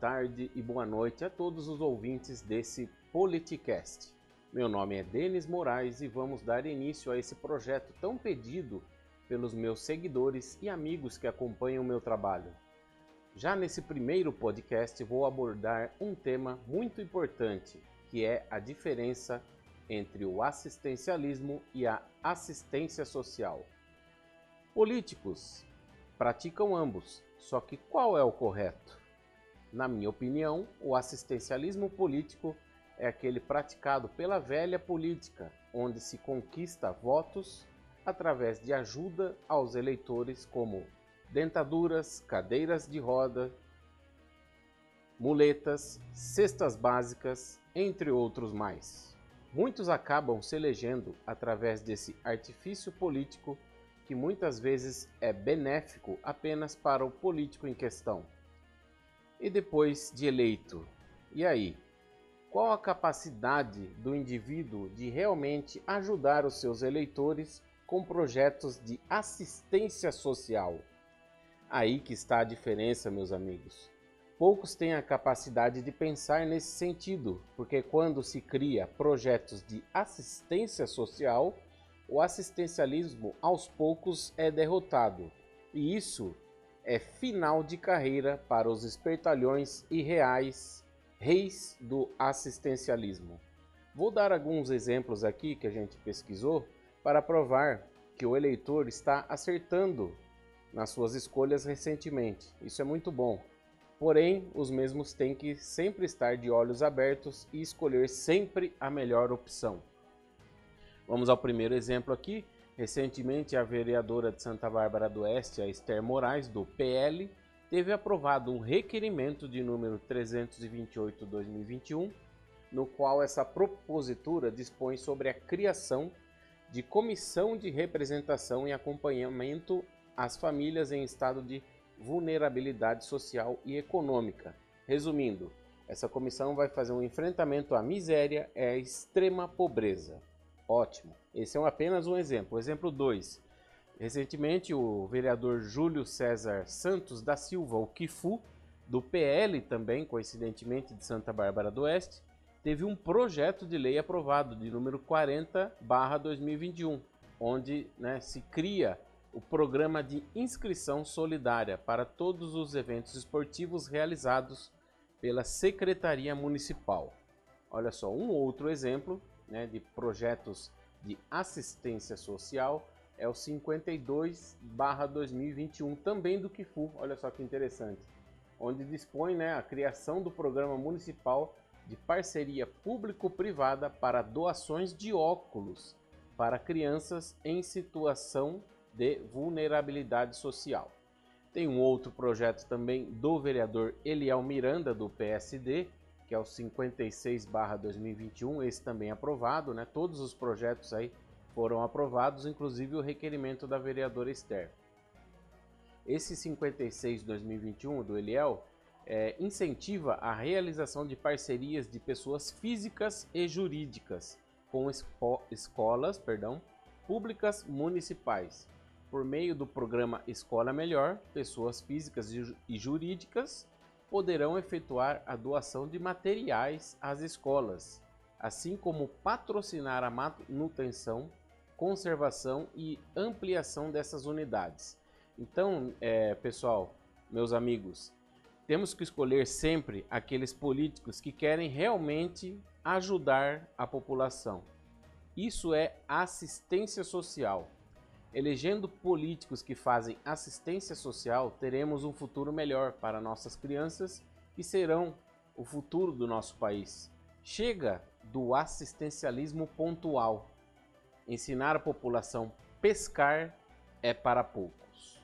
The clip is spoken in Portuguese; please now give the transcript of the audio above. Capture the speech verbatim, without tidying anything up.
tarde e boa noite a todos os ouvintes desse Politicast. Meu nome é Denis Moraes e vamos dar início a esse projeto tão pedido pelos meus seguidores e amigos que acompanham o meu trabalho. Já nesse primeiro podcast vou abordar um tema muito importante, que é a diferença entre o assistencialismo e a assistência social. Políticos praticam ambos, só que qual é o correto? Na minha opinião, o assistencialismo político é aquele praticado pela velha política, onde se conquista votos através de ajuda aos eleitores como dentaduras, cadeiras de roda, muletas, cestas básicas, entre outros mais. Muitos acabam se elegendo através desse artifício político que muitas vezes é benéfico apenas para o político em questão. E depois de eleito, e aí? Qual a capacidade do indivíduo de realmente ajudar os seus eleitores com projetos de assistência social? Aí que está a diferença, meus amigos. Poucos têm a capacidade de pensar nesse sentido, porque quando se cria projetos de assistência social, o assistencialismo aos poucos é derrotado, e isso é final de carreira para os espertalhões e reais reis do assistencialismo. Vou dar alguns exemplos aqui que a gente pesquisou para provar que o eleitor está acertando nas suas escolhas recentemente. Isso é muito bom. Porém, os mesmos têm que sempre estar de olhos abertos e escolher sempre a melhor opção. Vamos ao primeiro exemplo aqui. Recentemente, a vereadora de Santa Bárbara do Oeste, a Esther Moraes, do P L, teve aprovado um requerimento de número trezentos e vinte e oito barra dois mil e vinte e um, no qual essa propositura dispõe sobre a criação de comissão de representação e acompanhamento às famílias em estado de vulnerabilidade social e econômica. Resumindo, essa comissão vai fazer um enfrentamento à miséria e à extrema pobreza. Ótimo, esse é apenas um exemplo. Exemplo dois. Recentemente, o vereador Júlio César Santos da Silva, o Kifu, do P L também, coincidentemente de Santa Bárbara do Oeste, teve um projeto de lei aprovado, de número quarenta barra dois mil e vinte e um, onde né, se cria o programa de inscrição solidária para todos os eventos esportivos realizados pela Secretaria Municipal. Olha só, um outro exemplo né, de projetos de assistência social é o cinquenta e dois barra dois mil e vinte e um, também do Kifu, olha só que interessante, onde dispõe né, a criação do Programa Municipal de Parceria Público-Privada para doações de óculos para crianças em situação de vulnerabilidade social. Tem um outro projeto também do vereador Eliel Miranda, do P S D, que é o cinquenta e seis barra dois mil e vinte e um, esse também é aprovado, né? Todos os projetos aí foram aprovados, inclusive o requerimento da vereadora Esther. Esse cinquenta e seis barra dois mil e vinte e um do Eliel é, incentiva a realização de parcerias de pessoas físicas e jurídicas com espo, escolas perdão, públicas municipais. Por meio do programa Escola Melhor, pessoas físicas e jurídicas poderão efetuar a doação de materiais às escolas, assim como patrocinar a manutenção, conservação e ampliação dessas unidades. Então, é, pessoal, meus amigos, temos que escolher sempre aqueles políticos que querem realmente ajudar a população. Isso é assistência social. Elegendo políticos que fazem assistência social, teremos um futuro melhor para nossas crianças, que serão o futuro do nosso país. Chega do assistencialismo pontual. Ensinar a população a pescar é para poucos.